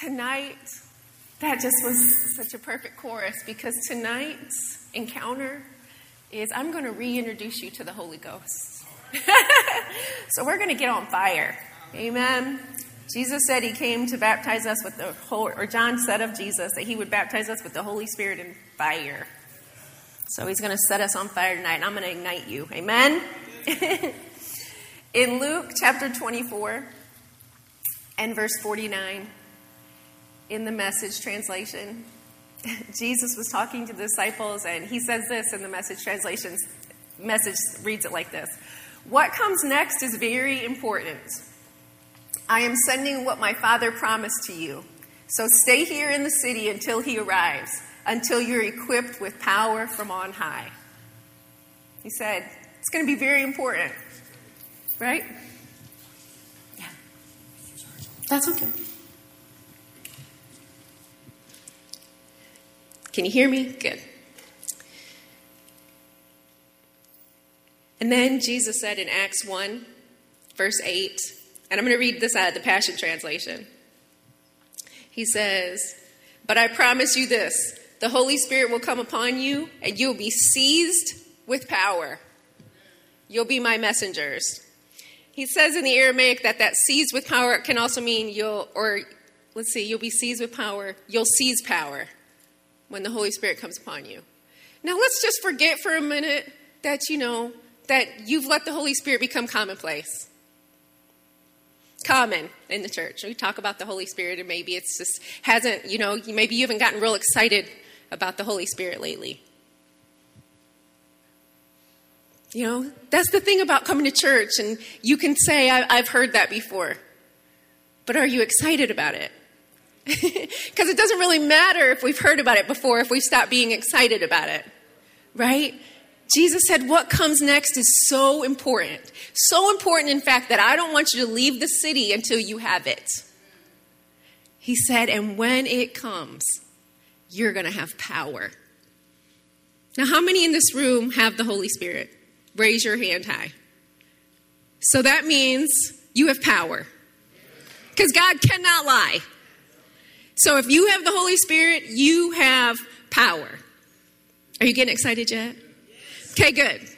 tonight, that just was such a perfect chorus, because tonight's encounter is I'm going to reintroduce you to the Holy Ghost. So we're going to get on fire. Amen. Jesus said he came to baptize us with the Holy, or John said of Jesus that he would baptize us with the Holy Spirit and fire. So he's going to set us on fire tonight, and I'm going to ignite you. Amen? In Luke chapter 24 and verse 49, in the Message translation, Jesus was talking to the disciples, and he says this in the Message translation. Message reads it like this. What comes next is very important. I am sending what my Father promised to you. So stay here in the city until he arrives, until you're equipped with power from on high. He said, it's going to be very important. Right? Yeah. That's okay. Can you hear me? Good. And then Jesus said in Acts 1, verse 8, and I'm going to read this out of the Passion Translation. He says, but I promise you this, the Holy Spirit will come upon you and you'll be seized with power. You'll be my messengers. He says in the Aramaic that seized with power can also mean you'll be seized with power. You'll seize power when the Holy Spirit comes upon you. Now let's just forget for a minute that you've let the Holy Spirit become commonplace. Common in the church. We talk about the Holy Spirit, and maybe it's just hasn't, maybe you haven't gotten real excited about the Holy Spirit lately. That's the thing about coming to church, and you can say, I've heard that before, but are you excited about it? Because it doesn't really matter if we've heard about it before, if we stop being excited about it, right? Jesus said, what comes next is so important. So important, in fact, that I don't want you to leave the city until you have it. He said, and when it comes, you're going to have power. Now, how many in this room have the Holy Spirit? Raise your hand high. So that means you have power, because God cannot lie. So if you have the Holy Spirit, you have power. Are you getting excited yet? Yes. Okay, good.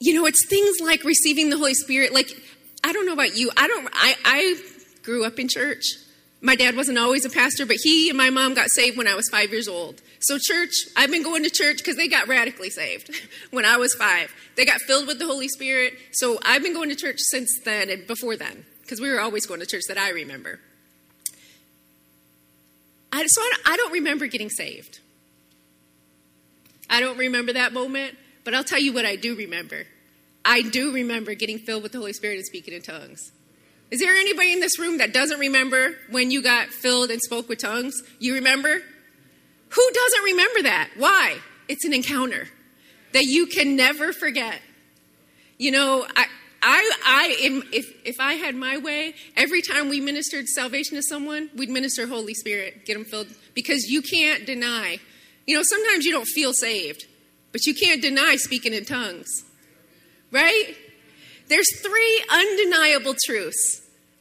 It's things like receiving the Holy Spirit. Like, I don't know about you. I grew up in church. My dad wasn't always a pastor, but he and my mom got saved when I was 5 years old. So church, I've been going to church because they got radically saved when I was 5. They got filled with the Holy Spirit. So I've been going to church since then and before then, because we were always going to church that I remember. I don't remember getting saved. I don't remember that moment, but I'll tell you what I do remember. I do remember getting filled with the Holy Spirit and speaking in tongues. Is there anybody in this room that doesn't remember when you got filled and spoke with tongues? You remember? Who doesn't remember that? Why? It's an encounter that you can never forget. If I had my way, every time we ministered salvation to someone, we'd minister Holy Spirit, get them filled, because you can't deny. Sometimes you don't feel saved, but you can't deny speaking in tongues, right? There's 3 undeniable truths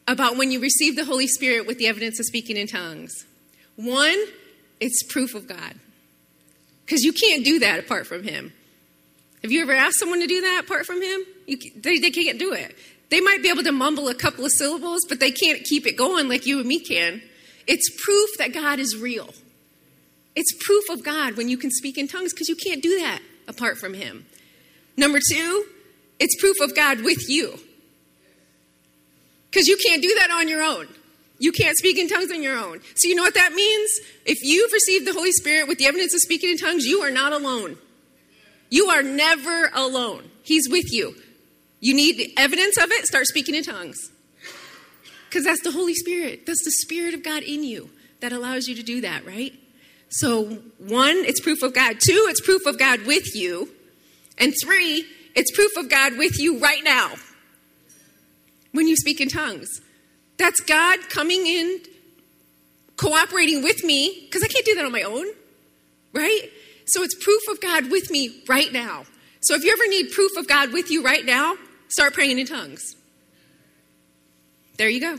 about when you receive the Holy Spirit with the evidence of speaking in tongues. 1, it's proof of God, because you can't do that apart from him. Have you ever asked someone to do that apart from him? They can't do it. They might be able to mumble a couple of syllables, but they can't keep it going like you and me can. It's proof that God is real. It's proof of God when you can speak in tongues, because you can't do that apart from him. Number 2, it's proof of God with you, because you can't do that on your own. You can't speak in tongues on your own. So you know what that means? If you've received the Holy Spirit with the evidence of speaking in tongues, you are not alone. You are never alone. He's with you. You need evidence of it? Start speaking in tongues, because that's the Holy Spirit. That's the Spirit of God in you that allows you to do that, right? So 1, it's proof of God. 2, it's proof of God with you. And 3, it's proof of God with you right now when you speak in tongues. That's God coming in, cooperating with me, because I can't do that on my own, right? So it's proof of God with me right now. So if you ever need proof of God with you right now, start praying in tongues. There you go.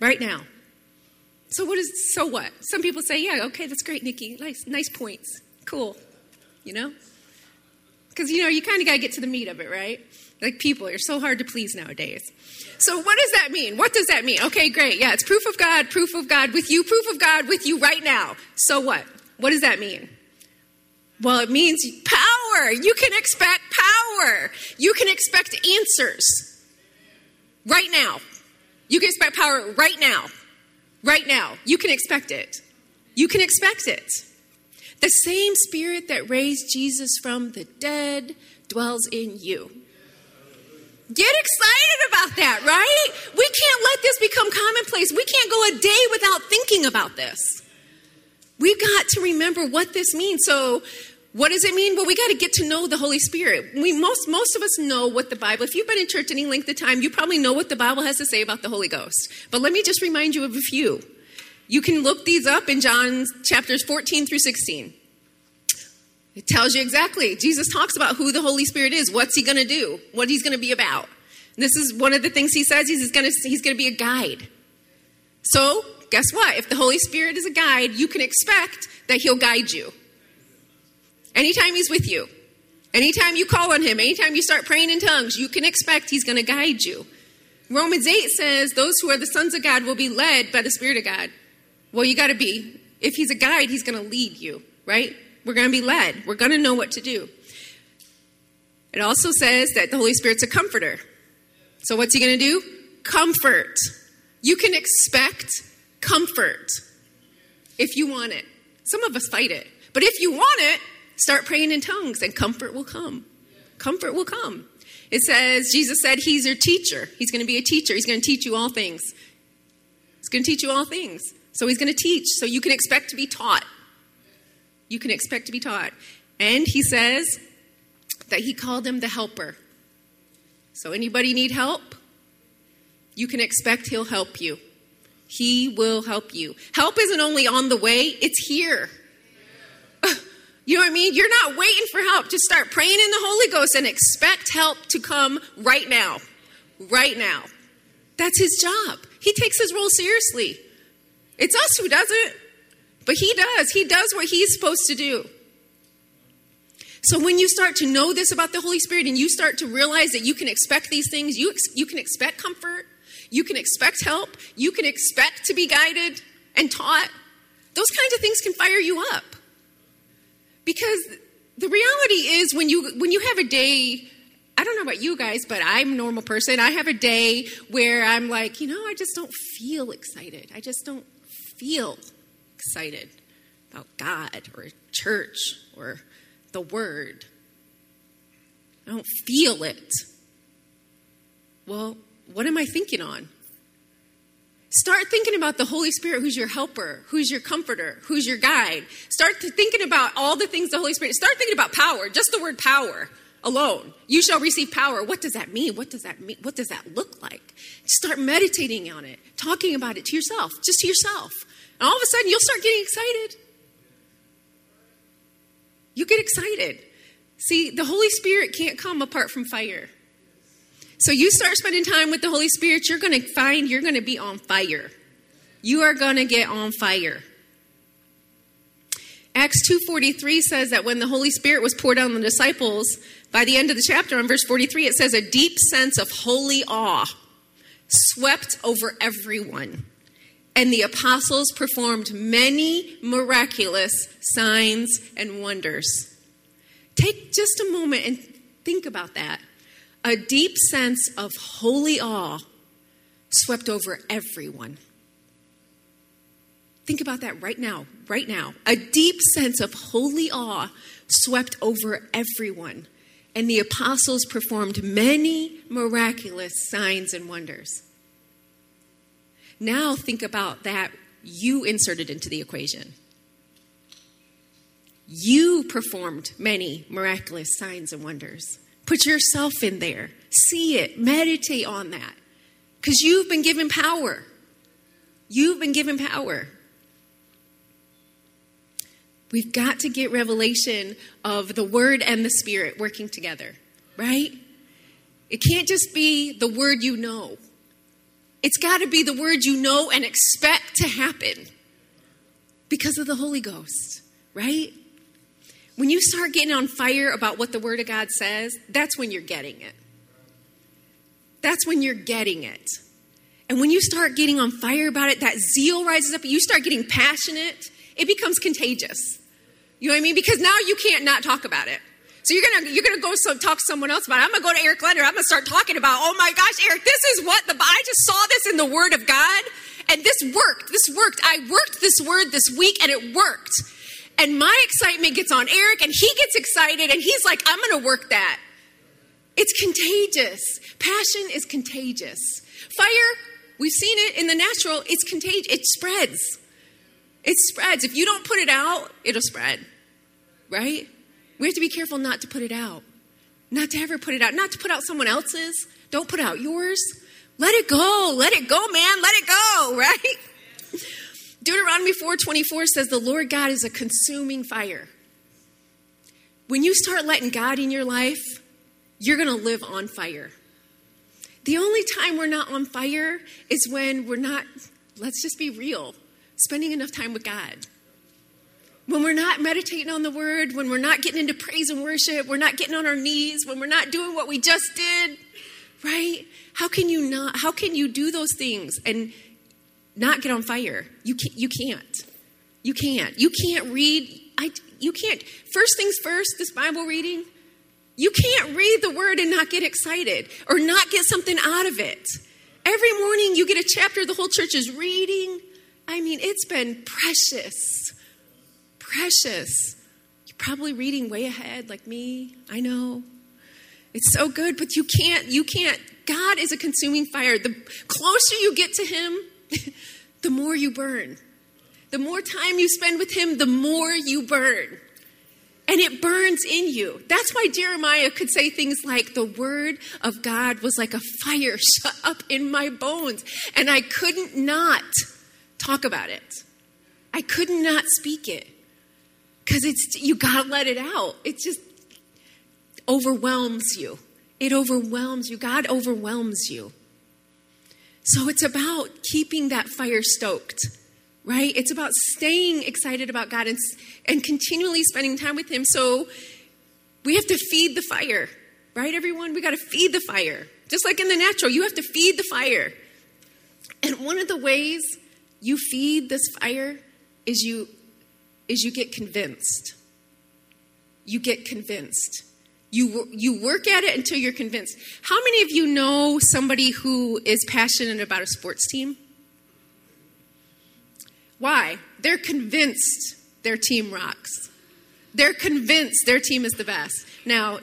Right now. So what? Some people say, yeah, okay, that's great, Nikki. Nice points. Cool. You know? Because, you kind of got to get to the meat of it, right? Like people, you're so hard to please nowadays. So what does that mean? What does that mean? Okay, great. Yeah, it's proof of God with you, proof of God with you right now. So what? What does that mean? Well, it means power. You can expect power. You can expect answers right now. You can expect power right now. Right now. You can expect it. You can expect it. The same Spirit that raised Jesus from the dead dwells in you. Get excited about that, right? We can't let this become commonplace. We can't go a day without thinking about this. We've got to remember what this means. So what does it mean? Well, we got to get to know the Holy Spirit. Most of us know what the Bible, if you've been in church any length of time, you probably know what the Bible has to say about the Holy Ghost. But let me just remind you of a few. You can look these up in John chapters 14 through 16. It tells you exactly. Jesus talks about who the Holy Spirit is, what's he going to do, what he's going to be about. And this is one of the things he says, he's going to be a guide. So guess what? If the Holy Spirit is a guide, you can expect that he'll guide you. Anytime he's with you, anytime you call on him, anytime you start praying in tongues, you can expect he's going to guide you. Romans 8 says those who are the sons of God will be led by the Spirit of God. Well, you got to be. If he's a guide, he's going to lead you, right? We're going to be led. We're going to know what to do. It also says that the Holy Spirit's a comforter. So what's he going to do? Comfort. You can expect comfort if you want it. Some of us fight it. But if you want it, start praying in tongues and comfort will come. Comfort will come. It says, Jesus said he's your teacher. He's going to be a teacher. He's going to teach you all things. He's going to teach you all things. So he's going to teach. So you can expect to be taught. You can expect to be taught. And he says that he called him the helper. So anybody need help? You can expect he'll help you. He will help you. Help isn't only on the way, it's here. You know what I mean? You're not waiting for help. Just start praying in the Holy Ghost and expect help to come right now. Right now. That's his job. He takes his role seriously. It's us who doesn't. But he does. He does what he's supposed to do. So when you start to know this about the Holy Spirit and you start to realize that you can expect these things, you can expect comfort, you can expect help, you can expect to be guided and taught. Those kinds of things can fire you up. Because the reality is when you have a day, I don't know about you guys, but I'm a normal person. I have a day where I'm like, I just don't feel excited. I just don't feel excited about God or church or the word. I don't feel it. Well, what am I thinking on? Start thinking about the Holy Spirit, who's your helper, who's your comforter, who's your guide. Start thinking about all the things the Holy Spirit. Start thinking about power, just the word power alone. You shall receive power. What does that mean? What does that mean? What does that look like? Start meditating on it, talking about it to yourself, just to yourself. And all of a sudden, you'll start getting excited. You get excited. See, the Holy Spirit can't come apart from fire. So you start spending time with the Holy Spirit, you're going to find you're going to be on fire. You are going to get on fire. Acts 2:43 says that when the Holy Spirit was poured on the disciples, by the end of the chapter, on verse 43, it says a deep sense of holy awe swept over everyone. And the apostles performed many miraculous signs and wonders. Take just a moment and think about that. A deep sense of holy awe swept over everyone. Think about that right now, right now. A deep sense of holy awe swept over everyone. And the apostles performed many miraculous signs and wonders. Now think about that you inserted into the equation. You performed many miraculous signs and wonders. Put yourself in there. See it. Meditate on that. Because you've been given power. You've been given power. We've got to get revelation of the Word and the Spirit working together, right? It can't just be the Word you know. It's got to be the word you know and expect to happen because of the Holy Ghost, right? When you start getting on fire about what the Word of God says, that's when you're getting it. That's when you're getting it. And when you start getting on fire about it, that zeal rises up. You start getting passionate. It becomes contagious. You know what I mean? Because now you can't not talk about it. So you're gonna go talk to someone else about it. I'm going to go to Eric Lender. I'm going to start talking about, oh my gosh, Eric, this is what I just saw this in the Word of God. And this worked. This worked. I worked this word this week and it worked. And my excitement gets on Eric and he gets excited and he's like, I'm going to work that. It's contagious. Passion is contagious. Fire, we've seen it in the natural. It's contagious. It spreads. It spreads. If you don't put it out, it'll spread, right? We have to be careful not to put it out, not to ever put it out, not to put out someone else's. Don't put out yours. Let it go. Let it go, man. Let it go, right? Deuteronomy 4:24 says the Lord God is a consuming fire. When you start letting God in your life, you're going to live on fire. The only time we're not on fire is when we're not, let's just be real, spending enough time with God. When we're not meditating on the word, when we're not getting into praise and worship, we're not getting on our knees, when we're not doing what we just did, right? How can you do those things and not get on fire? You can't read. First things first, this Bible reading, you can't read the word and not get excited or not get something out of it. Every morning you get a chapter the whole church is reading. I mean, it's been precious. Precious. You're probably reading way ahead like me. I know. It's so good, but you can't. God is a consuming fire. The closer you get to him, the more you burn. The more time you spend with him, the more you burn. And it burns in you. That's why Jeremiah could say things like, the word of God was like a fire shut up in my bones. And I couldn't not talk about it. I couldn't not speak it. Because you gotta let it out. It just overwhelms you. It overwhelms you. God overwhelms you. So it's about keeping that fire stoked, right? It's about staying excited about God and continually spending time with him. So we have to feed the fire, right, everyone? We got to feed the fire. Just like in the natural, you have to feed the fire. And one of the ways you feed this fire is you get convinced. You get convinced. You work at it until you're convinced. How many of you know somebody who is passionate about a sports team? Why? They're convinced their team rocks. They're convinced their team is the best. Now,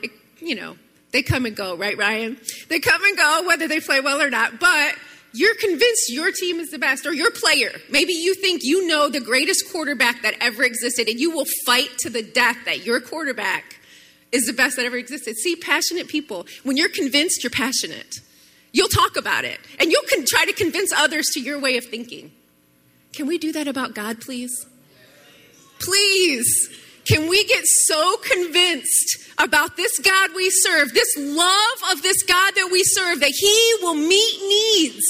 they come and go, right, Ryan? They come and go whether they play well or not, but you're convinced your team is the best, or your player. Maybe you think you know the greatest quarterback that ever existed, and you will fight to the death that your quarterback is the best that ever existed. See, passionate people, when you're convinced, you're passionate. You'll talk about it, and you can try to convince others to your way of thinking. Can we do that about God, please? Please. Can we get so convinced about this God we serve, this love of this God that we serve, that he will meet needs?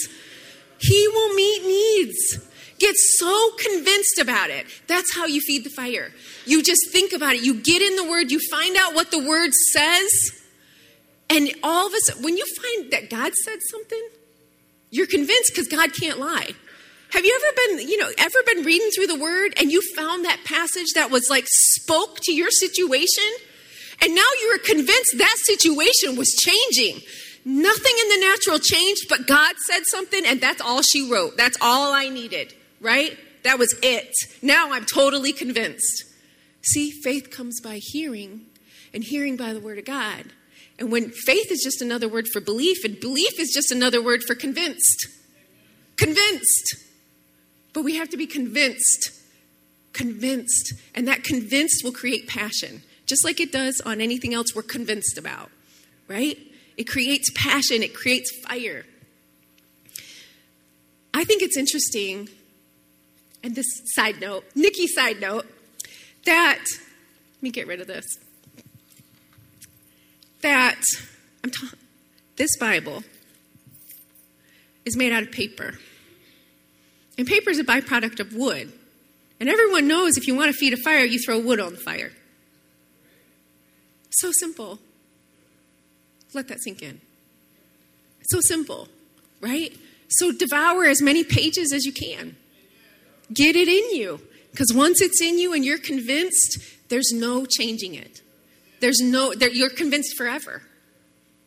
He will meet needs. Get so convinced about it. That's how you feed the fire. You just think about it. You get in the word. You find out what the word says. And all of a sudden, when you find that God said something, you're convinced because God can't lie. Have you ever been, reading through the word and you found that passage that was like spoke to your situation? And now you were convinced that situation was changing. Nothing in the natural changed, but God said something and that's all she wrote. That's all I needed, right? That was it. Now I'm totally convinced. See, faith comes by hearing and hearing by the word of God. And when faith is just another word for belief and belief is just another word for convinced. Convinced. But we have to be convinced. Convinced. And that convinced will create passion, just like it does on anything else we're convinced about, right? It creates passion. It creates fire. I think it's interesting, and this side note, Nikki side note, that, let me get rid of this, that this Bible is made out of paper. And paper is a byproduct of wood. And everyone knows if you want to feed a fire, you throw wood on the fire. So simple. Let that sink in. So simple, right? So devour as many pages as you can. Get it in you. Because once it's in you and you're convinced, there's no changing it. You're convinced forever.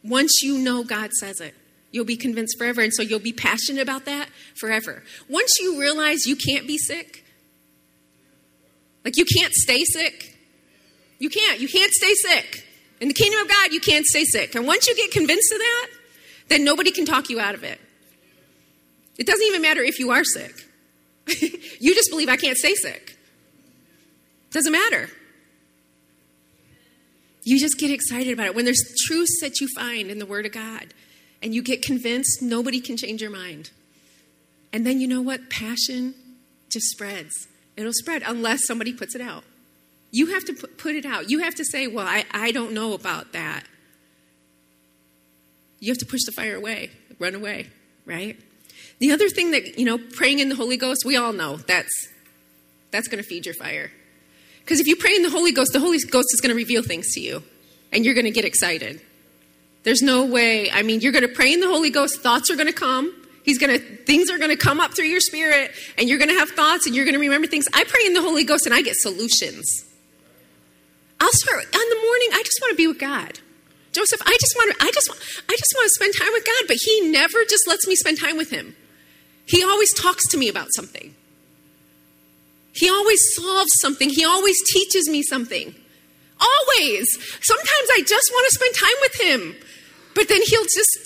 Once you know God says it, you'll be convinced forever. And so you'll be passionate about that forever. Once you realize you can't be sick, like you can't stay sick. You can't stay sick. In the kingdom of God, you can't stay sick. And once you get convinced of that, then nobody can talk you out of it. It doesn't even matter if you are sick. You just believe I can't stay sick. Doesn't matter. You just get excited about it. When there's truths that you find in the Word of God and you get convinced, nobody can change your mind. And then you know what? Passion just spreads. It'll spread unless somebody puts it out. You have to put it out. You have to say, well, I don't know about that. You have to push the fire away, run away, right? The other thing that, praying in the Holy Ghost, we all know that's going to feed your fire. Because if you pray in the Holy Ghost is going to reveal things to you, and you're going to get excited. There's no way, you're going to pray in the Holy Ghost, thoughts are going to come. Things are going to come up through your spirit, and you're going to have thoughts, and you're going to remember things. I pray in the Holy Ghost, and I get solutions. I'll start, on the morning, I just want to be with God. Joseph, I just want to spend time with God, but he never just lets me spend time with him. He always talks to me about something. He always solves something. He always teaches me something. Always. Sometimes I just want to spend time with him. But then he'll just,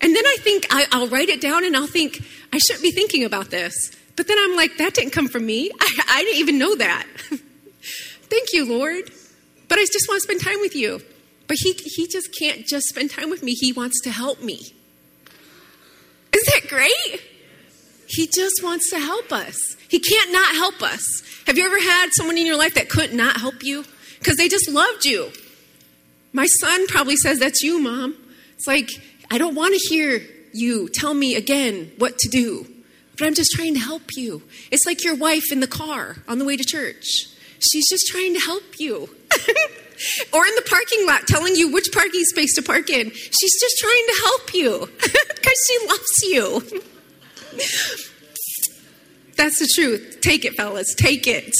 and then I think I'll write it down and I'll think, I shouldn't be thinking about this. But then I'm like, that didn't come from me. I didn't even know that. Thank you, Lord. But I just want to spend time with you. But he just can't just spend time with me. He wants to help me. Isn't that great? He just wants to help us. He can't not help us. Have you ever had someone in your life that could not help you? Because they just loved you. My son probably says, that's you, Mom. It's like, I don't want to hear you tell me again what to do. But I'm just trying to help you. It's like your wife in the car on the way to church. She's just trying to help you. Or in the parking lot telling you which parking space to park in. She's just trying to help you because she loves you. That's the truth. Take it, fellas. Take it.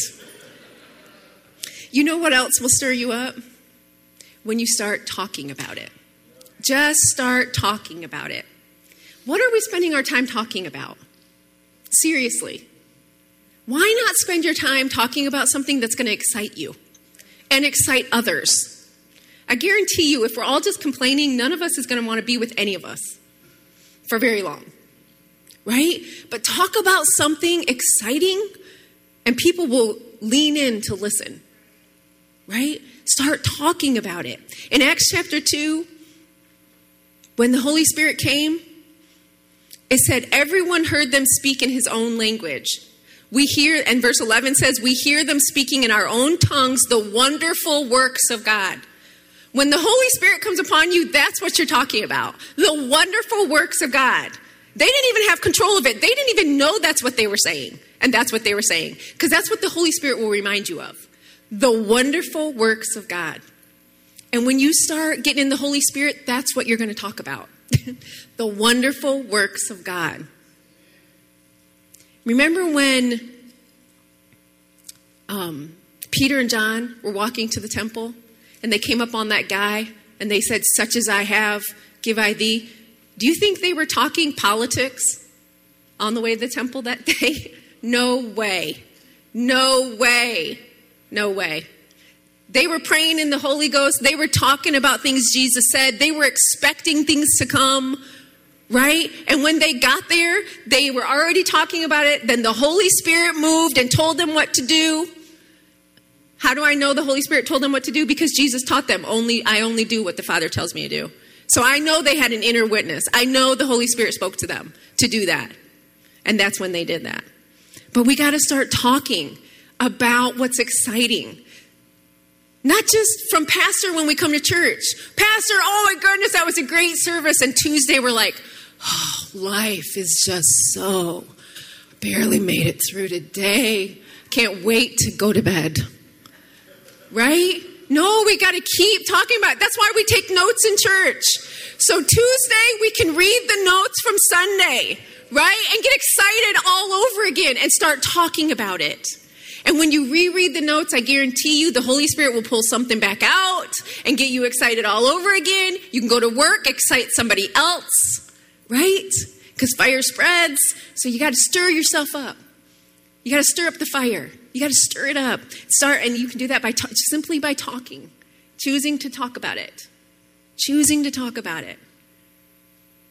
You know what else will stir you up? When you start talking about it. Just start talking about it. What are we spending our time talking about? Seriously. Why not spend your time talking about something that's going to excite you and excite others? I guarantee you, if we're all just complaining, none of us is going to want to be with any of us for very long. Right? But talk about something exciting and people will lean in to listen. Right? Start talking about it. In Acts chapter 2, when the Holy Spirit came, it said, everyone heard them speak in his own language. We hear, and verse 11 says, we hear them speaking in our own tongues, the wonderful works of God. When the Holy Spirit comes upon you, that's what you're talking about. The wonderful works of God. They didn't even have control of it. They didn't even know that's what they were saying. And that's what they were saying. Because that's what the Holy Spirit will remind you of. The wonderful works of God. And when you start getting in the Holy Spirit, that's what you're going to talk about. The wonderful works of God. Remember when Peter and John were walking to the temple and they came up on that guy and they said, such as I have, give I thee. Do you think they were talking politics on the way to the temple that day? No way. No way. No way. They were praying in the Holy Ghost. They were talking about things Jesus said. They were expecting things to come, right? And when they got there, they were already talking about it. Then the Holy Spirit moved and told them what to do. How do I know the Holy Spirit told them what to do? Because Jesus taught them, I only do what the Father tells me to do. So I know they had an inner witness. I know the Holy Spirit spoke to them to do that. And that's when they did that. But we got to start talking about what's exciting. Not just from pastor when we come to church. Pastor, oh my goodness, that was a great service. And Tuesday we're like, Oh, life is just so, barely made it through today. Can't wait to go to bed. Right? No, we got to keep talking about it. That's why we take notes in church. So Tuesday, we can read the notes from Sunday, right? And get excited all over again and start talking about it. And when you reread the notes, I guarantee you the Holy Spirit will pull something back out and get you excited all over again. You can go to work, excite somebody else, right? Because fire spreads. So you got to stir yourself up. You got to stir up the fire. You got to stir it up. And you can do that by simply by talking, choosing to talk about it, choosing to talk about it.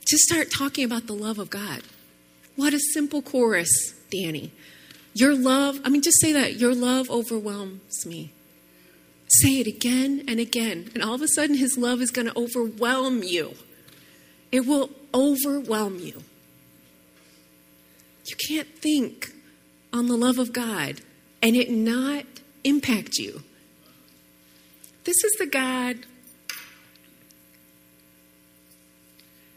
Just start talking about the love of God. What a simple chorus, Danny. Your love, I mean, just say that. Your love overwhelms me. Say it again and again. And all of a sudden, his love is going to overwhelm you. It will overwhelm you. You can't think on the love of God and it not impact you. This is the God.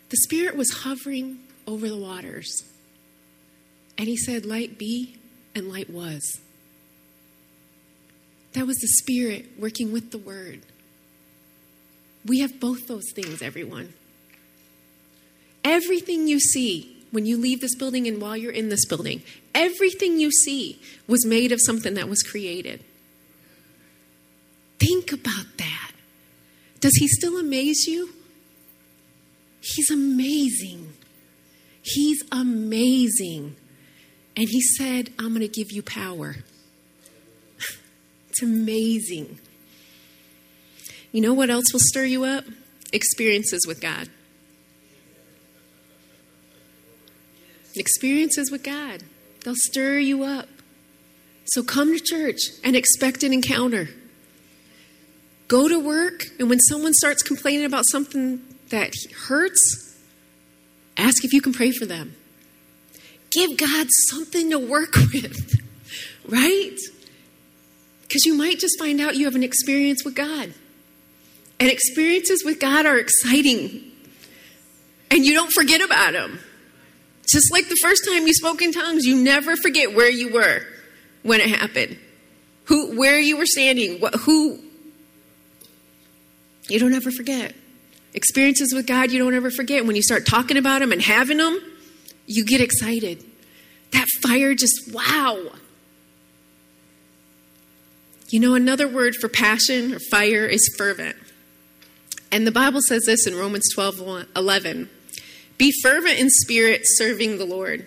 The Spirit was hovering over the waters. And he said, light be, and light was. That was the Spirit working with the Word. We have both those things, everyone. Everything you see when you leave this building and while you're in this building, everything you see was made of something that was created. Think about that. Does he still amaze you? He's amazing. He's amazing. And he said, I'm going to give you power. It's amazing. You know what else will stir you up? Experiences with God. Experiences with God. They'll stir you up. So come to church and expect an encounter. Go to work, and when someone starts complaining about something that hurts, ask if you can pray for them. Give God something to work with, right? Because you might just find out you have an experience with God. And experiences with God are exciting. And you don't forget about them. Just like the first time you spoke in tongues, you never forget where you were when it happened. Where you were standing, you don't ever forget. Experiences with God, you don't ever forget. When you start talking about them and having them, you get excited. That fire just, wow. You know, another word for passion or fire is fervent. And the Bible says this in Romans 12:11. Be fervent in spirit, serving the Lord.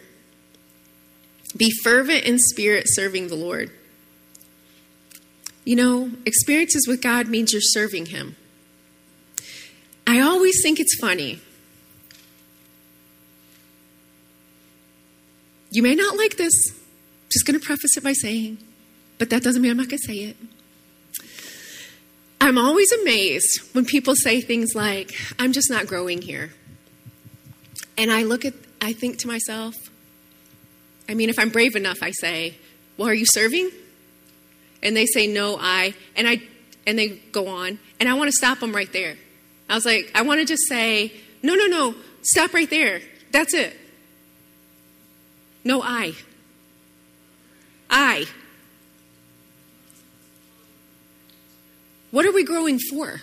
Be fervent in spirit, serving the Lord. You know, experiences with God means you're serving him. I always think it's funny. You may not like this. I'm just going to preface it by saying, but that doesn't mean I'm not going to say it. I'm always amazed when people say things like, I'm just not growing here. And I think to myself, I mean, if I'm brave enough, I say, well, are you serving? And they say, no, and they go on. And I want to stop them right there. I was like, I want to just say, no, stop right there. That's it. No, I. What are we growing for?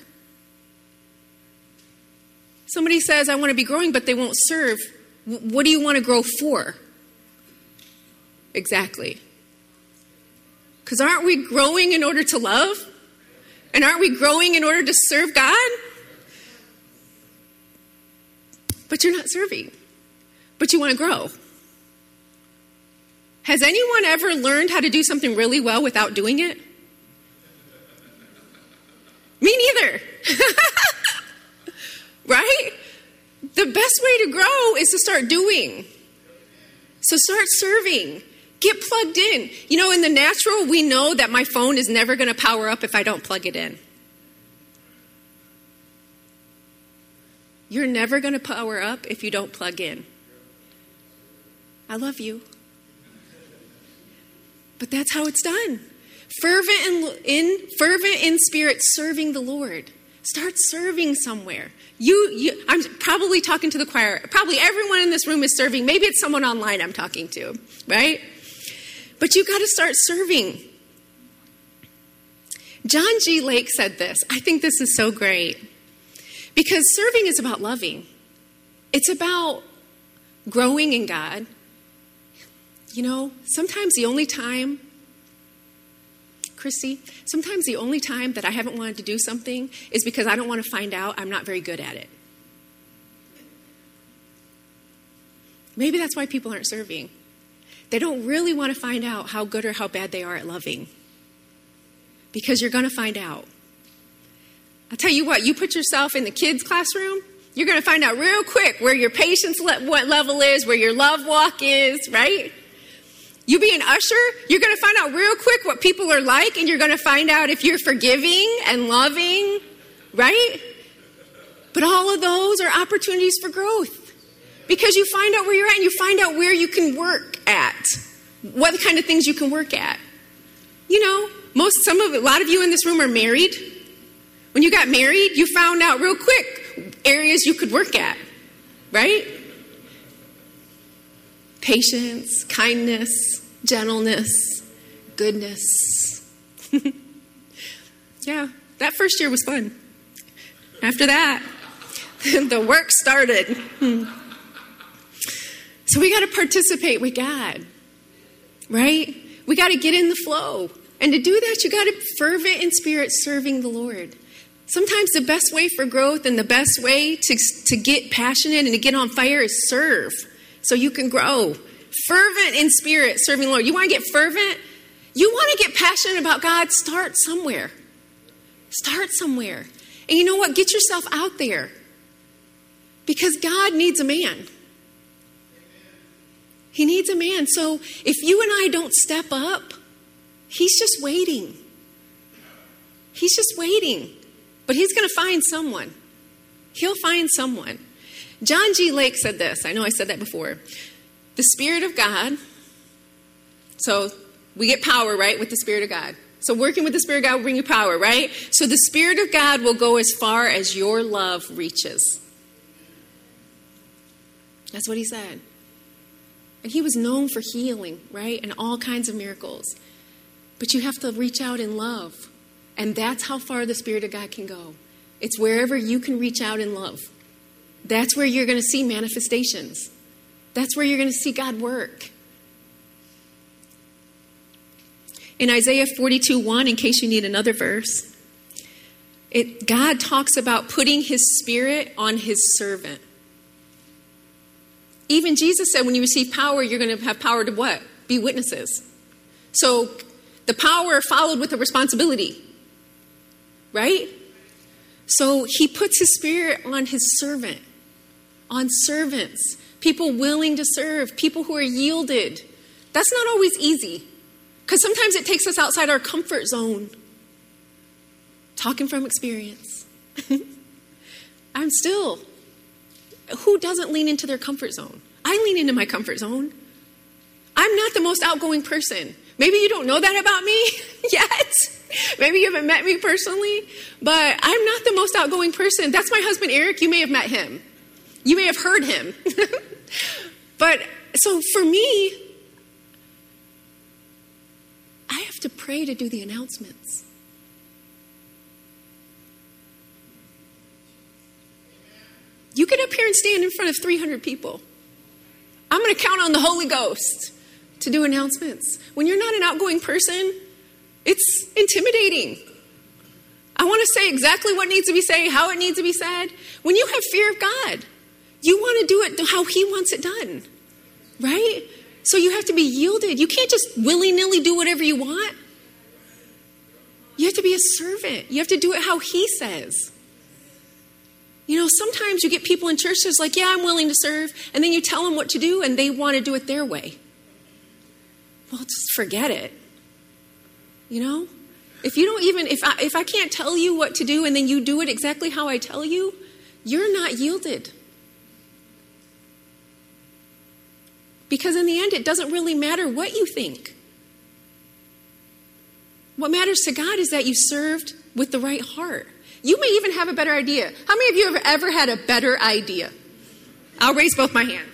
Somebody says, I want to be growing, but they won't serve. What do you want to grow for? Exactly. Because aren't we growing in order to love? And aren't we growing in order to serve God? But you're not serving. But you want to grow. Has anyone ever learned how to do something really well without doing it? Me neither. Right? The best way to grow is to start doing. So start serving. Get plugged in. You know, in the natural, we know that my phone is never going to power up if I don't plug it in. You're never going to power up if you don't plug in. I love you. But that's how it's done. Fervent in spirit, serving the Lord. Start serving somewhere. I'm probably talking to the choir. Probably everyone in this room is serving. Maybe it's someone online I'm talking to, right? But you've got to start serving. John G. Lake said this. I think this is so great. Because serving is about loving. It's about growing in God. You know, sometimes the only time that I haven't wanted to do something is because I don't want to find out I'm not very good at it. Maybe that's why people aren't serving. They don't really want to find out how good or how bad they are at loving. Because you're going to find out. I'll tell you what, you put yourself in the kids' classroom, you're going to find out real quick where your patience level is, where your love walk is, right? You be an usher, you're going to find out real quick what people are like, and you're going to find out if you're forgiving and loving, right? But all of those are opportunities for growth because you find out where you're at and you find out where you can work at, what kind of things you can work at. You know, a lot of you in this room are married. When you got married, you found out real quick areas you could work at, right? Patience, kindness, gentleness, goodness. Yeah, that first year was fun. After that, the work started. So we got to participate with God, right? We got to get in the flow. And to do that, you got to fervent in spirit serving the Lord. Sometimes the best way for growth and the best way to get passionate and to get on fire is serve. So you can grow. Fervent in spirit, serving the Lord. You want to get fervent? You want to get passionate about God? Start somewhere. Start somewhere. And you know what? Get yourself out there. Because God needs a man. He needs a man. So if you and I don't step up, He's just waiting. He's just waiting. But He's going to find someone. He'll find someone. John G. Lake said this. I know I said that before. The Spirit of God. So we get power, right, with the Spirit of God. So working with the Spirit of God will bring you power, right? So the Spirit of God will go as far as your love reaches. That's what he said. And he was known for healing, right, and all kinds of miracles. But you have to reach out in love. And that's how far the Spirit of God can go. It's wherever you can reach out in love. That's where you're going to see manifestations. That's where you're going to see God work. In Isaiah 42:1, in case you need another verse, God talks about putting His Spirit on His servant. Even Jesus said when you receive power, you're going to have power to what? Be witnesses. So the power followed with a responsibility, right? So He puts His Spirit on His servant. On servants, people willing to serve, people who are yielded. That's not always easy because sometimes it takes us outside our comfort zone. Talking from experience. Who doesn't lean into their comfort zone? I lean into my comfort zone. I'm not the most outgoing person. Maybe you don't know that about me yet. Maybe you haven't met me personally, but I'm not the most outgoing person. That's my husband, Eric. You may have met him. You may have heard him. But so for me, I have to pray to do the announcements. You get up here and stand in front of 300 people. I'm going to count on the Holy Ghost to do announcements. When you're not an outgoing person, it's intimidating. I want to say exactly what needs to be said, how it needs to be said. When you have fear of God, you want to do it how He wants it done, right? So you have to be yielded. You can't just willy-nilly do whatever you want. You have to be a servant. You have to do it how He says. You know, sometimes you get people in churches like, yeah, I'm willing to serve, and then you tell them what to do, and they want to do it their way. Well, just forget it. You know? If I can't tell you what to do and then you do it exactly how I tell you, you're not yielded. Because in the end, it doesn't really matter what you think. What matters to God is that you served with the right heart. You may even have a better idea. How many of you have ever had a better idea? I'll raise both my hands.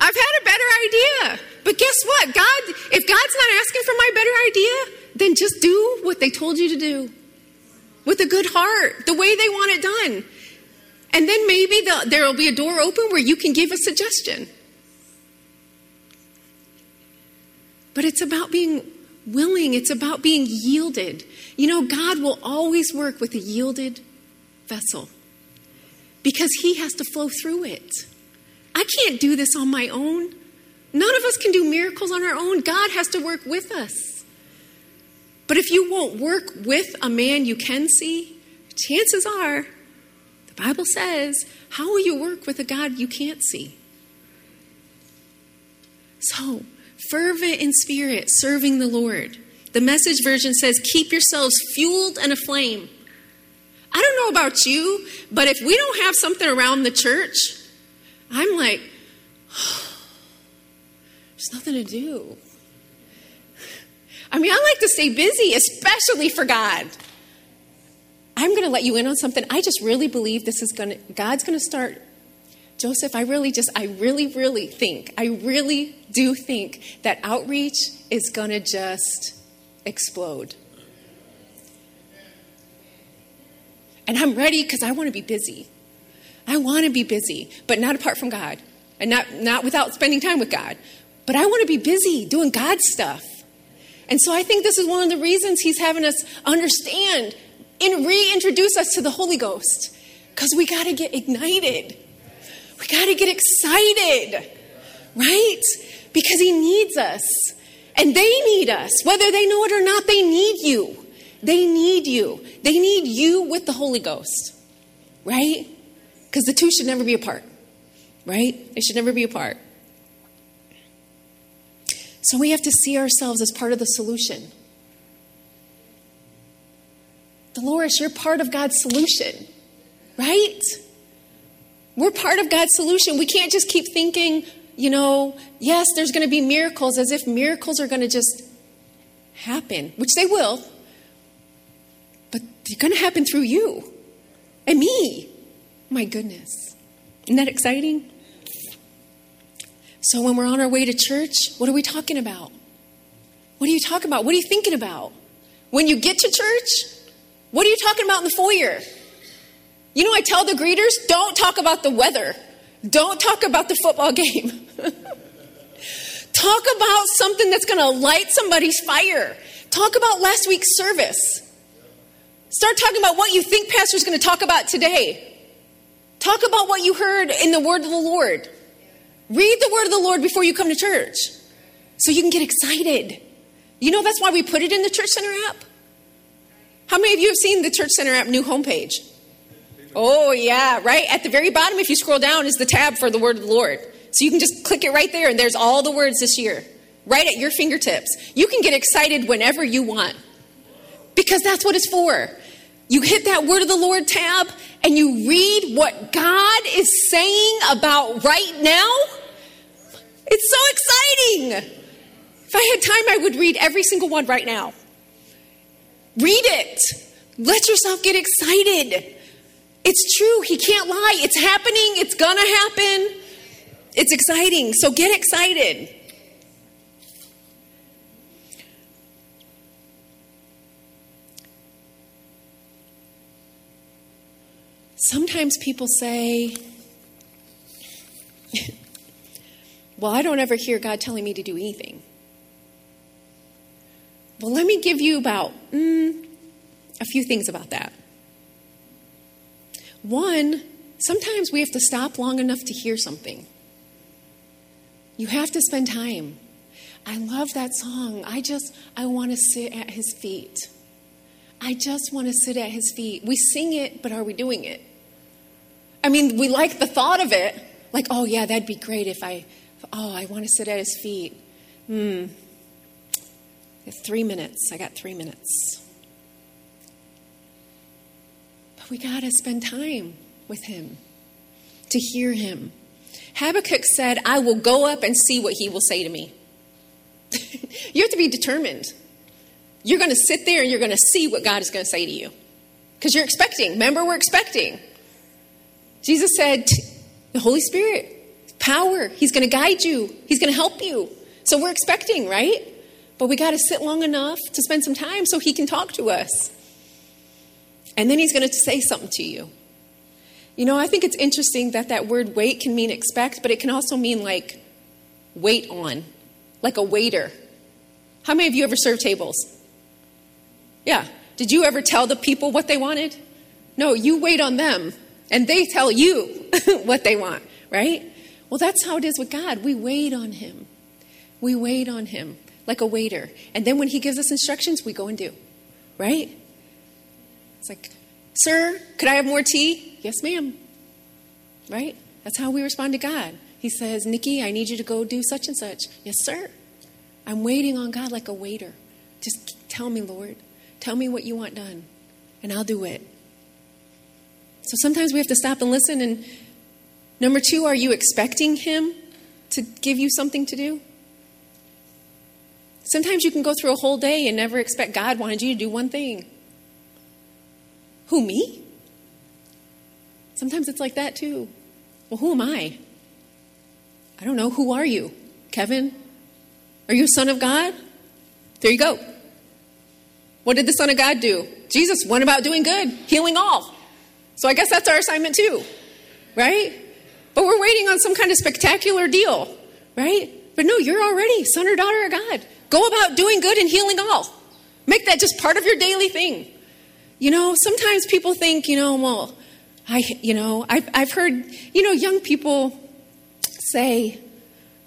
I've had a better idea. But guess what? If God's not asking for my better idea, then just do what they told you to do with a good heart, the way they want it done. And then maybe there will be a door open where you can give a suggestion. But it's about being willing. It's about being yielded. You know, God will always work with a yielded vessel because he has to flow through it. I can't do this on my own. None of us can do miracles on our own. God has to work with us. But if you won't work with a man you can see, chances are, the Bible says, how will you work with a God you can't see? So, fervent in spirit, serving the Lord. The Message version says, keep yourselves fueled and aflame. I don't know about you, but if we don't have something around the church, I'm like, oh, there's nothing to do. I mean, I like to stay busy, especially for God. I'm going to let you in on something. I just really believe God's going to start. Joseph, I really do think that outreach is going to just explode. And I'm ready because I want to be busy. But not apart from God. And not without spending time with God. But I want to be busy doing God's stuff. And so I think this is one of the reasons he's having us understand and reintroduce us to the Holy Ghost. Because we got to get ignited. We got to get excited, right? Because he needs us. And they need us. Whether they know it or not, they need you. They need you with the Holy Ghost, right? Because the two should never be apart, right? They should never be apart. So we have to see ourselves as part of the solution. Dolores, you're part of God's solution, right? We're part of God's solution. We can't just keep thinking, you know, yes, there's going to be miracles, as if miracles are going to just happen, which they will, but they're going to happen through you and me. My goodness. Isn't that exciting? So when we're on our way to church, what are we talking about? What are you talking about? What are you thinking about? When you get to church, what are you talking about in the foyer? You know, I tell the greeters, don't talk about the weather. Don't talk about the football game. Talk about something that's going to light somebody's fire. Talk about last week's service. Start talking about what you think pastor's going to talk about today. Talk about what you heard in the word of the Lord. Read the word of the Lord before you come to church so you can get excited. You know, that's why we put it in the Church Center app. How many of you have seen the Church Center app new homepage? Oh, yeah, right? At the very bottom, if you scroll down, is the tab for the word of the Lord. So you can just click it right there, and there's all the words this year, right at your fingertips. You can get excited whenever you want, because that's what it's for. You hit that word of the Lord tab, and you read what God is saying about right now. It's so exciting. If I had time, I would read every single one right now. Read it. Let yourself get excited. It's true. He can't lie. It's happening. It's going to happen. It's exciting. So get excited. Sometimes people say, well, I don't ever hear God telling me to do anything. Well, let me give you about a few things about that. One, sometimes we have to stop long enough to hear something. You have to spend time. I love that song. I want to sit at his feet. I just want to sit at his feet. We sing it, but are we doing it? I mean, we like the thought of it. Like, oh yeah, that'd be great I want to sit at his feet. 3 minutes. I got 3 minutes. We got to spend time with him to hear him. Habakkuk said, I will go up and see what he will say to me. You have to be determined. You're going to sit there and you're going to see what God is going to say to you. Because you're expecting. Remember, we're expecting. Jesus said, the Holy Spirit, power. He's going to guide you. He's going to help you. So we're expecting, right? But we got to sit long enough to spend some time so he can talk to us. And then he's going to say something to you. You know, I think it's interesting that that word wait can mean expect, but it can also mean like wait on, like a waiter. How many of you ever served tables? Yeah. Did you ever tell the people what they wanted? No, you wait on them and they tell you what they want, right? Well, that's how it is with God. We wait on him. We wait on him like a waiter. And then when he gives us instructions, we go and do, right? It's like, sir, could I have more tea? Yes, ma'am. Right? That's how we respond to God. He says, Nikki, I need you to go do such and such. Yes, sir. I'm waiting on God like a waiter. Just tell me, Lord. Tell me what you want done, and I'll do it. So sometimes we have to stop and listen. And number two, are you expecting him to give you something to do? Sometimes you can go through a whole day and never expect God wanted you to do one thing. Who, me? Sometimes it's like that too. Well, who am I? I don't know. Who are you, Kevin? Are you a son of God? There you go. What did the Son of God do? Jesus went about doing good, healing all. So I guess that's our assignment too, right? But we're waiting on some kind of spectacular deal, right? But no, you're already son or daughter of God. Go about doing good and healing all. Make that just part of your daily thing. You know, sometimes people think, well, I've heard, young people say,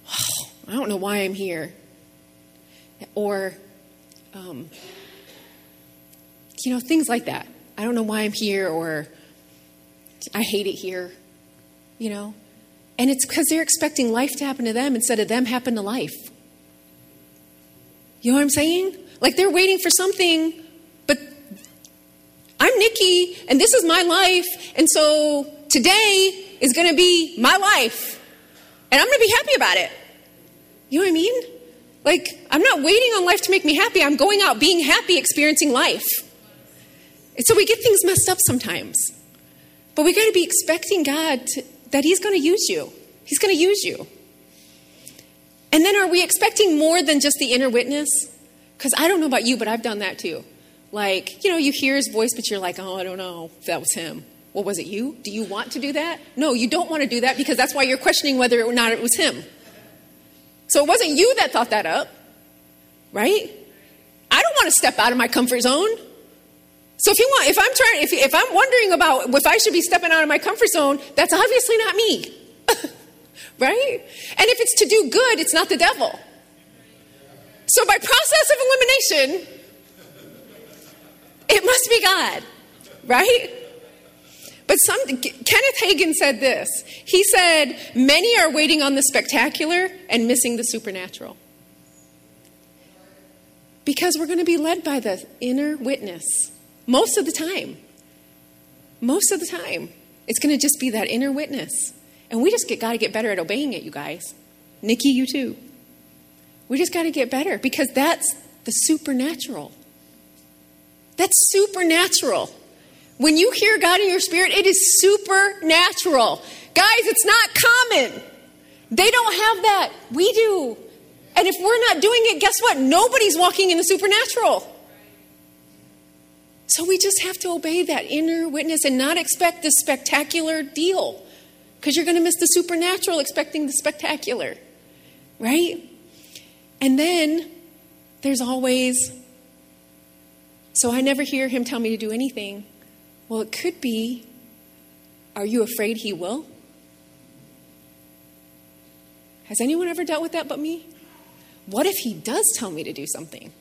oh, I don't know why I'm here. Or, things like that. I don't know why I'm here, or I hate it here, And it's because they're expecting life to happen to them instead of them happen to life. You know what I'm saying? Like they're waiting for something, but I'm Nikki, and this is my life, and so today is going to be my life, and I'm going to be happy about it. You know what I mean? Like, I'm not waiting on life to make me happy. I'm going out being happy, experiencing life. And so we get things messed up sometimes. But we got to be expecting God that he's going to use you. He's going to use you. And then are we expecting more than just the inner witness? Because I don't know about you, but I've done that too. Like, you hear his voice, but you're like, oh, I don't know if that was him. Well, was it you? Do you want to do that? No, you don't want to do that because that's why you're questioning whether or not it was him. So it wasn't you that thought that up, right? I don't want to step out of my comfort zone. So if I'm wondering about if I should be stepping out of my comfort zone, that's obviously not me, right? And if it's to do good, it's not the devil. So by process of elimination, it must be God, right? But Kenneth Hagin said this. He said, many are waiting on the spectacular and missing the supernatural. Because we're going to be led by the inner witness most of the time. Most of the time. It's going to just be that inner witness. And we just got to get better at obeying it, you guys. Nikki, you too. We just got to get better because that's the supernatural. That's supernatural. When you hear God in your spirit, it is supernatural. Guys, it's not common. They don't have that. We do. And if we're not doing it, guess what? Nobody's walking in the supernatural. So we just have to obey that inner witness and not expect this spectacular deal. Because you're going to miss the supernatural expecting the spectacular. Right? And then there's always, so I never hear him tell me to do anything. Well, it could be, are you afraid he will? Has anyone ever dealt with that but me? What if he does tell me to do something?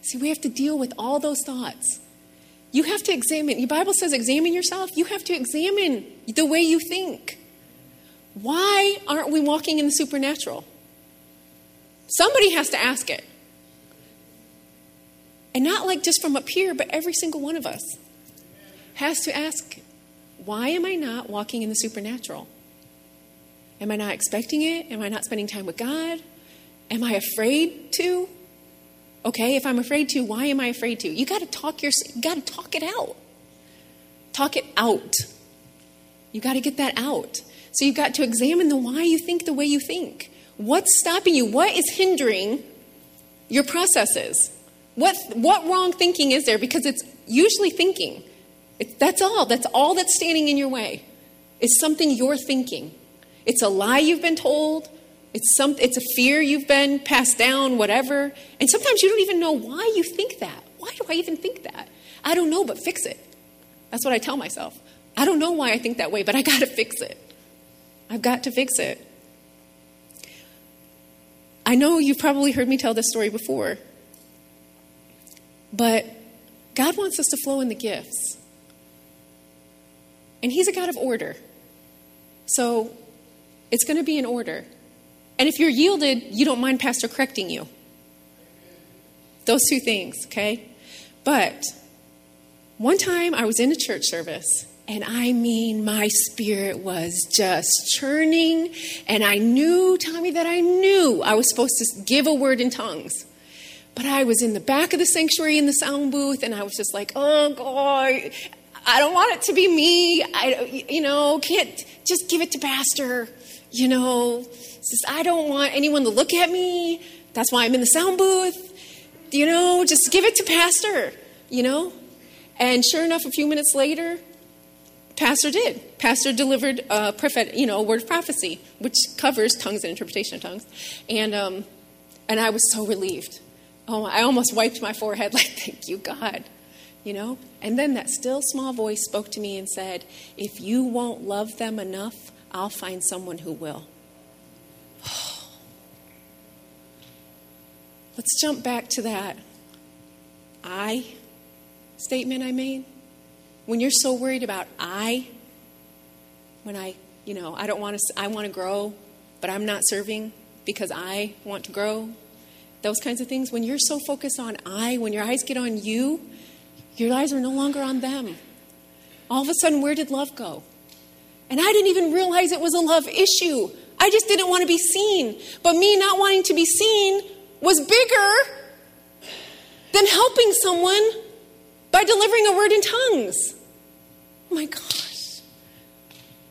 See, we have to deal with all those thoughts. You have to examine. The Bible says examine yourself. You have to examine the way you think. Why aren't we walking in the supernatural? Somebody has to ask it. And not like just from up here, but every single one of us has to ask, why am I not walking in the supernatural? Am I not expecting it? Am I not spending time with God? Am I afraid to? Okay, if I'm afraid to, why am I afraid to? You got to talk it out. Talk it out. You got to get that out. So you've got to examine the why you think the way you think. What's stopping you? What is hindering your processes? What wrong thinking is there? Because it's usually thinking. That's all. That's all that's standing in your way. It's something you're thinking. It's a lie you've been told. It's a fear you've been passed down, whatever. And sometimes you don't even know why you think that. Why do I even think that? I don't know, but fix it. That's what I tell myself. I don't know why I think that way, but I got to fix it. I've got to fix it. I know you've probably heard me tell this story before, but God wants us to flow in the gifts. And he's a God of order. So it's going to be in order. And if you're yielded, you don't mind Pastor correcting you. Those two things, okay? But one time I was in a church service, and I mean, my spirit was just churning, and I knew, Tommy, that I knew I was supposed to give a word in tongues. But I was in the back of the sanctuary in the sound booth, and I was just like, oh, God, I don't want it to be me. Can't just give it to Pastor, I don't want anyone to look at me. That's why I'm in the sound booth. Just give it to Pastor, And sure enough, a few minutes later, Pastor did. Pastor delivered a word of prophecy, which covers tongues and interpretation of tongues. And I was so relieved. Oh, I almost wiped my forehead like, thank you, God, And then that still small voice spoke to me and said, if you won't love them enough, I'll find someone who will. Let's jump back to that I statement I made. When you're so worried about I want to grow, but I'm not serving because I want to grow. Those kinds of things. When you're so focused on when your eyes get on you, your eyes are no longer on them. All of a sudden, where did love go? And I didn't even realize it was a love issue. I just didn't want to be seen. But me not wanting to be seen was bigger than helping someone by delivering a word in tongues. Oh my gosh.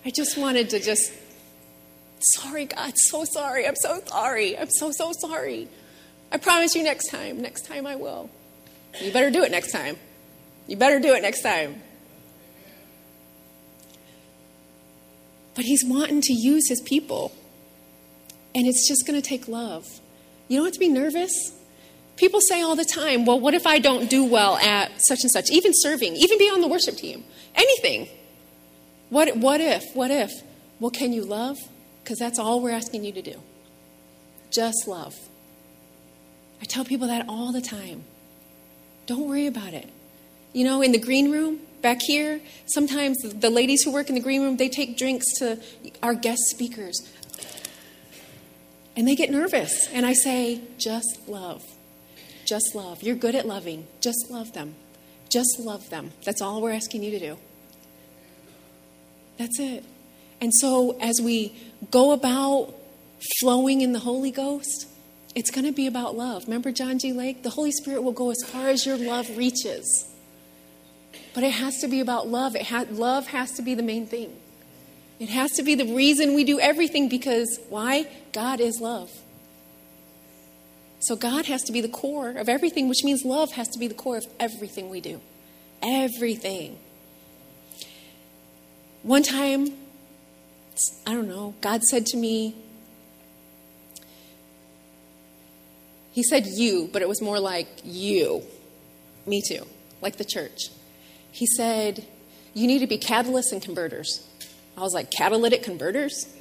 I just wanted to sorry, God, so sorry. I'm so sorry. I'm so, so sorry. I promise you next time. Next time I will. You better do it next time. You better do it next time. But he's wanting to use his people. And it's just going to take love. You don't have to be nervous. People say all the time, well, what if I don't do well at such and such? Even serving, even being on the worship team. Anything. What if? Well, can you love? Because that's all we're asking you to do. Just love. I tell people that all the time. Don't worry about it. In the green room, back here, sometimes the ladies who work in the green room, they take drinks to our guest speakers. And they get nervous. And I say, just love. Just love. You're good at loving. Just love them. Just love them. That's all we're asking you to do. That's it. And so as we go about flowing in the Holy Ghost, it's going to be about love. Remember John G. Lake? The Holy Spirit will go as far as your love reaches. But it has to be about love. Love has to be the main thing. It has to be the reason we do everything because, why? God is love. So God has to be the core of everything, which means love has to be the core of everything we do. Everything. One time, God said to me, he said you, but it was more like you, me too, like the church. He said, you need to be catalysts and converters. I was like, catalytic converters?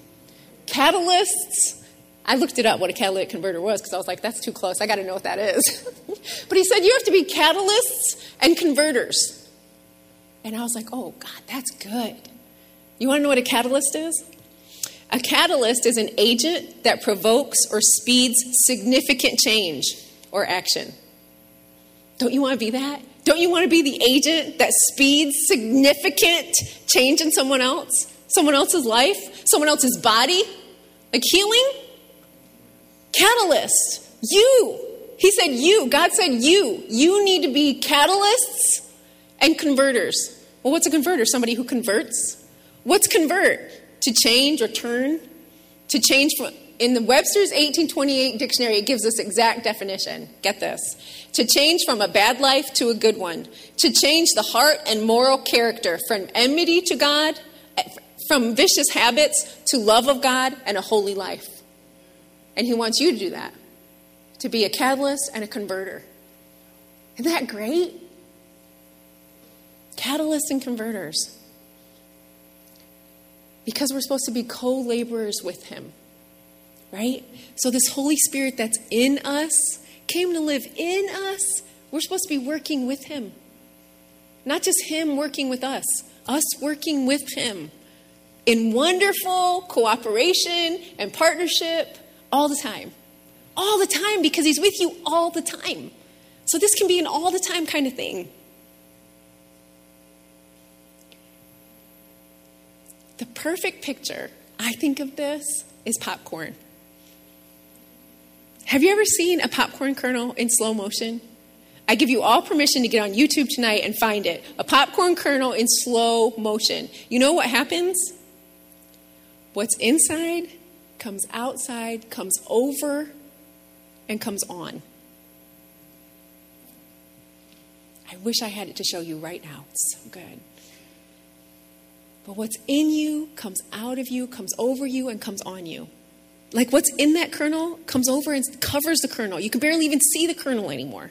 Catalysts? I looked it up what a catalytic converter was because I was like, that's too close. I got to know what that is. But he said, you have to be catalysts and converters. And I was like, oh, God, that's good. You want to know what a catalyst is? A catalyst is an agent that provokes or speeds significant change or action. Don't you want to be that? Don't you want to be the agent that speeds significant change in someone else? Someone else's life? Someone else's body? Like healing? Catalyst. You. He said you. God said you. You need to be catalysts and converters. Well, what's a converter? Somebody who converts. What's convert? To change or turn. To change from... In the Webster's 1828 dictionary, it gives this exact definition. Get this. To change from a bad life to a good one. To change the heart and moral character from enmity to God, from vicious habits to love of God and a holy life. And he wants you to do that. To be a catalyst and a converter. Isn't that great? Catalysts and converters. Because we're supposed to be co-laborers with him. Right? So this Holy Spirit that's in us came to live in us. We're supposed to be working with him. Not just him working with us. Us working with him. In wonderful cooperation and partnership all the time. All the time, because he's with you all the time. So this can be an all the time kind of thing. The perfect picture, I think, of this is popcorn. Have you ever seen a popcorn kernel in slow motion? I give you all permission to get on YouTube tonight and find it. A popcorn kernel in slow motion. You know what happens? What's inside comes outside, comes over, and comes on. I wish I had it to show you right now. It's so good. But what's in you comes out of you, comes over you, and comes on you. Like what's in that kernel comes over and covers the kernel. You can barely even see the kernel anymore.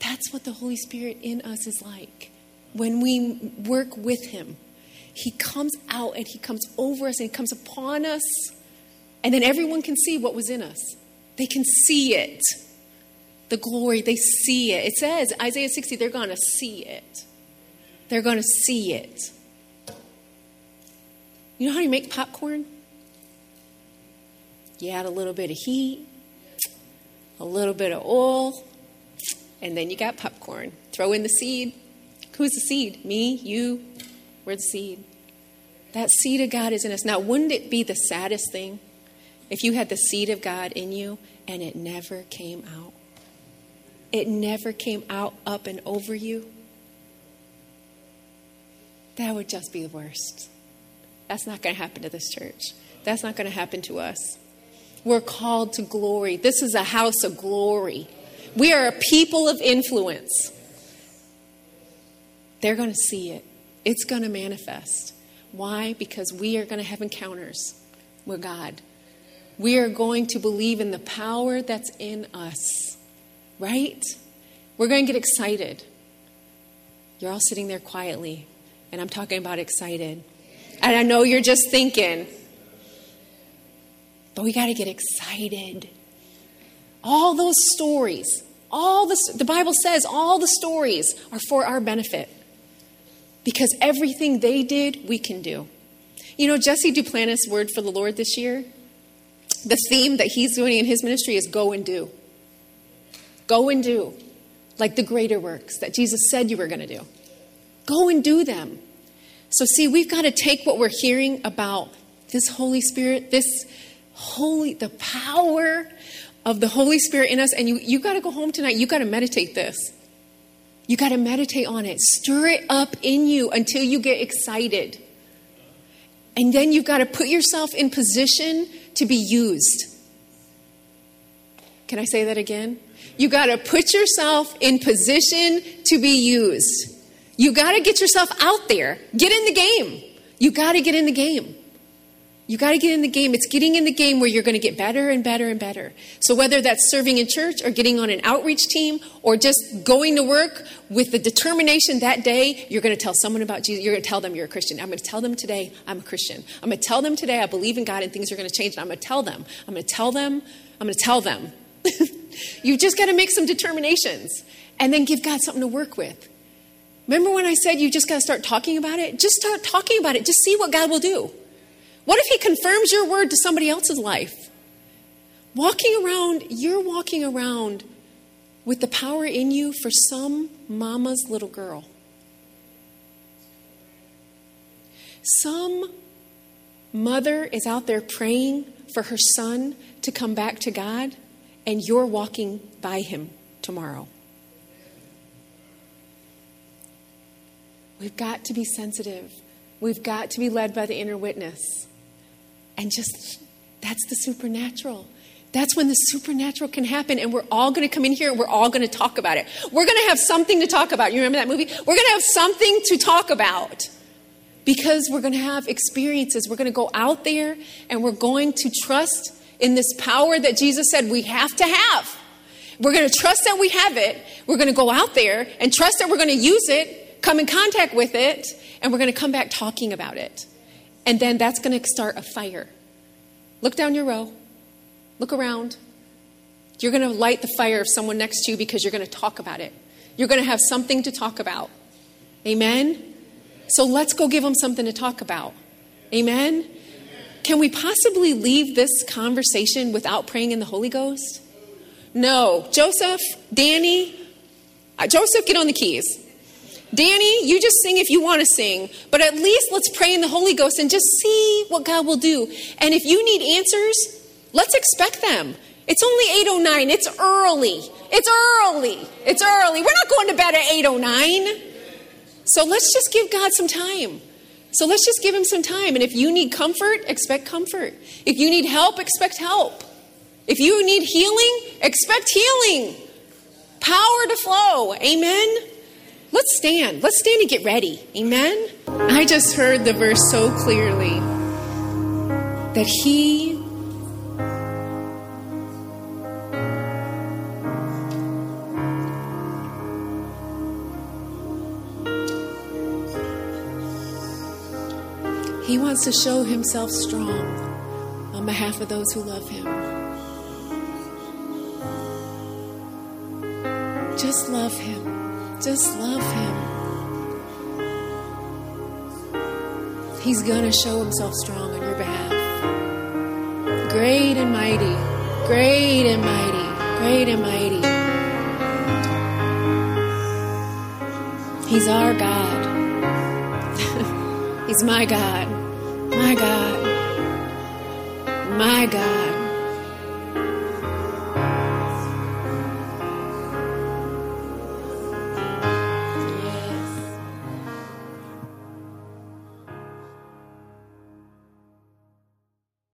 That's what the Holy Spirit in us is like. When we work with him, he comes out and he comes over us and he comes upon us. And then everyone can see what was in us. They can see it. The glory, they see it. It says, Isaiah 60, they're going to see it. They're going to see it. You know how you make popcorn? You add a little bit of heat, a little bit of oil, and then you got popcorn. Throw in the seed. Who's the seed? Me, you, we're the seed. That seed of God is in us. Now, wouldn't it be the saddest thing if you had the seed of God in you and it never came out? It never came out up and over you. That would just be the worst. That's not going to happen to this church. That's not going to happen to us. We're called to glory. This is a house of glory. We are a people of influence. They're going to see it. It's going to manifest. Why? Because we are going to have encounters with God. We are going to believe in the power that's in us. Right? We're going to get excited. You're all sitting there quietly, and I'm talking about excited. And I know you're just thinking, but we got to get excited. All those stories, the Bible says all the stories are for our benefit. Because everything they did, we can do. You know, Jesse Duplantis' word for the Lord this year, the theme that he's doing in his ministry is go and do. Go and do. Like the greater works that Jesus said you were going to do. Go and do them. So see, we've got to take what we're hearing about this Holy Spirit, the power of the Holy Spirit in us. And you got to go home tonight. You got to meditate this. You got to meditate on it. Stir it up in you until you get excited. And then you've got to put yourself in position to be used. Can I say that again? You got to put yourself in position to be used. You got to get yourself out there. Get in the game. You got to get in the game. You got to get in the game. It's getting in the game where you're going to get better and better and better. So whether that's serving in church or getting on an outreach team or just going to work with the determination that day, you're going to tell someone about Jesus. You're going to tell them you're a Christian. I'm going to tell them today I'm a Christian. I'm going to tell them today I believe in God and things are going to change. I'm going to tell them. You just got to make some determinations and then give God something to work with. Remember when I said you just got to start talking about it? Just start talking about it. Just see what God will do. What if he confirms your word to somebody else's life? You're walking around with the power in you for some mama's little girl. Some mother is out there praying for her son to come back to God, and you're walking by him tomorrow. We've got to be sensitive. We've got to be led by the inner witness. And just, that's the supernatural. That's when the supernatural can happen. And we're all going to come in here and we're all going to talk about it. We're going to have something to talk about. You remember that movie? We're going to have something to talk about. Because we're going to have experiences. We're going to go out there and we're going to trust in this power that Jesus said we have to have. We're going to trust that we have it. We're going to go out there and trust that we're going to use it, come in contact with it, and we're going to come back talking about it. And then that's going to start a fire. Look down your row. Look around. You're going to light the fire of someone next to you because you're going to talk about it. You're going to have something to talk about. Amen? So let's go give them something to talk about. Amen? Amen? Can we possibly leave this conversation without praying in the Holy Ghost? No. Joseph, Danny, Joseph, get on the keys. Danny, you just sing if you want to sing, but at least let's pray in the Holy Ghost and just see what God will do. And if you need answers, let's expect them. It's only 8:09. It's early. It's early. We're not going to bed at 8:09. So let's just give God some time. So let's just give him some time. And if you need comfort, expect comfort. If you need help, expect help. If you need healing, expect healing. Power to flow. Amen. Let's stand. Let's stand and get ready. Amen. I just heard the verse so clearly that he he wants to show himself strong on behalf of those who love him. Just love him. Just love him. He's going to show himself strong on your behalf. Great and mighty. Great and mighty. Great and mighty. He's our God. He's my God. My God.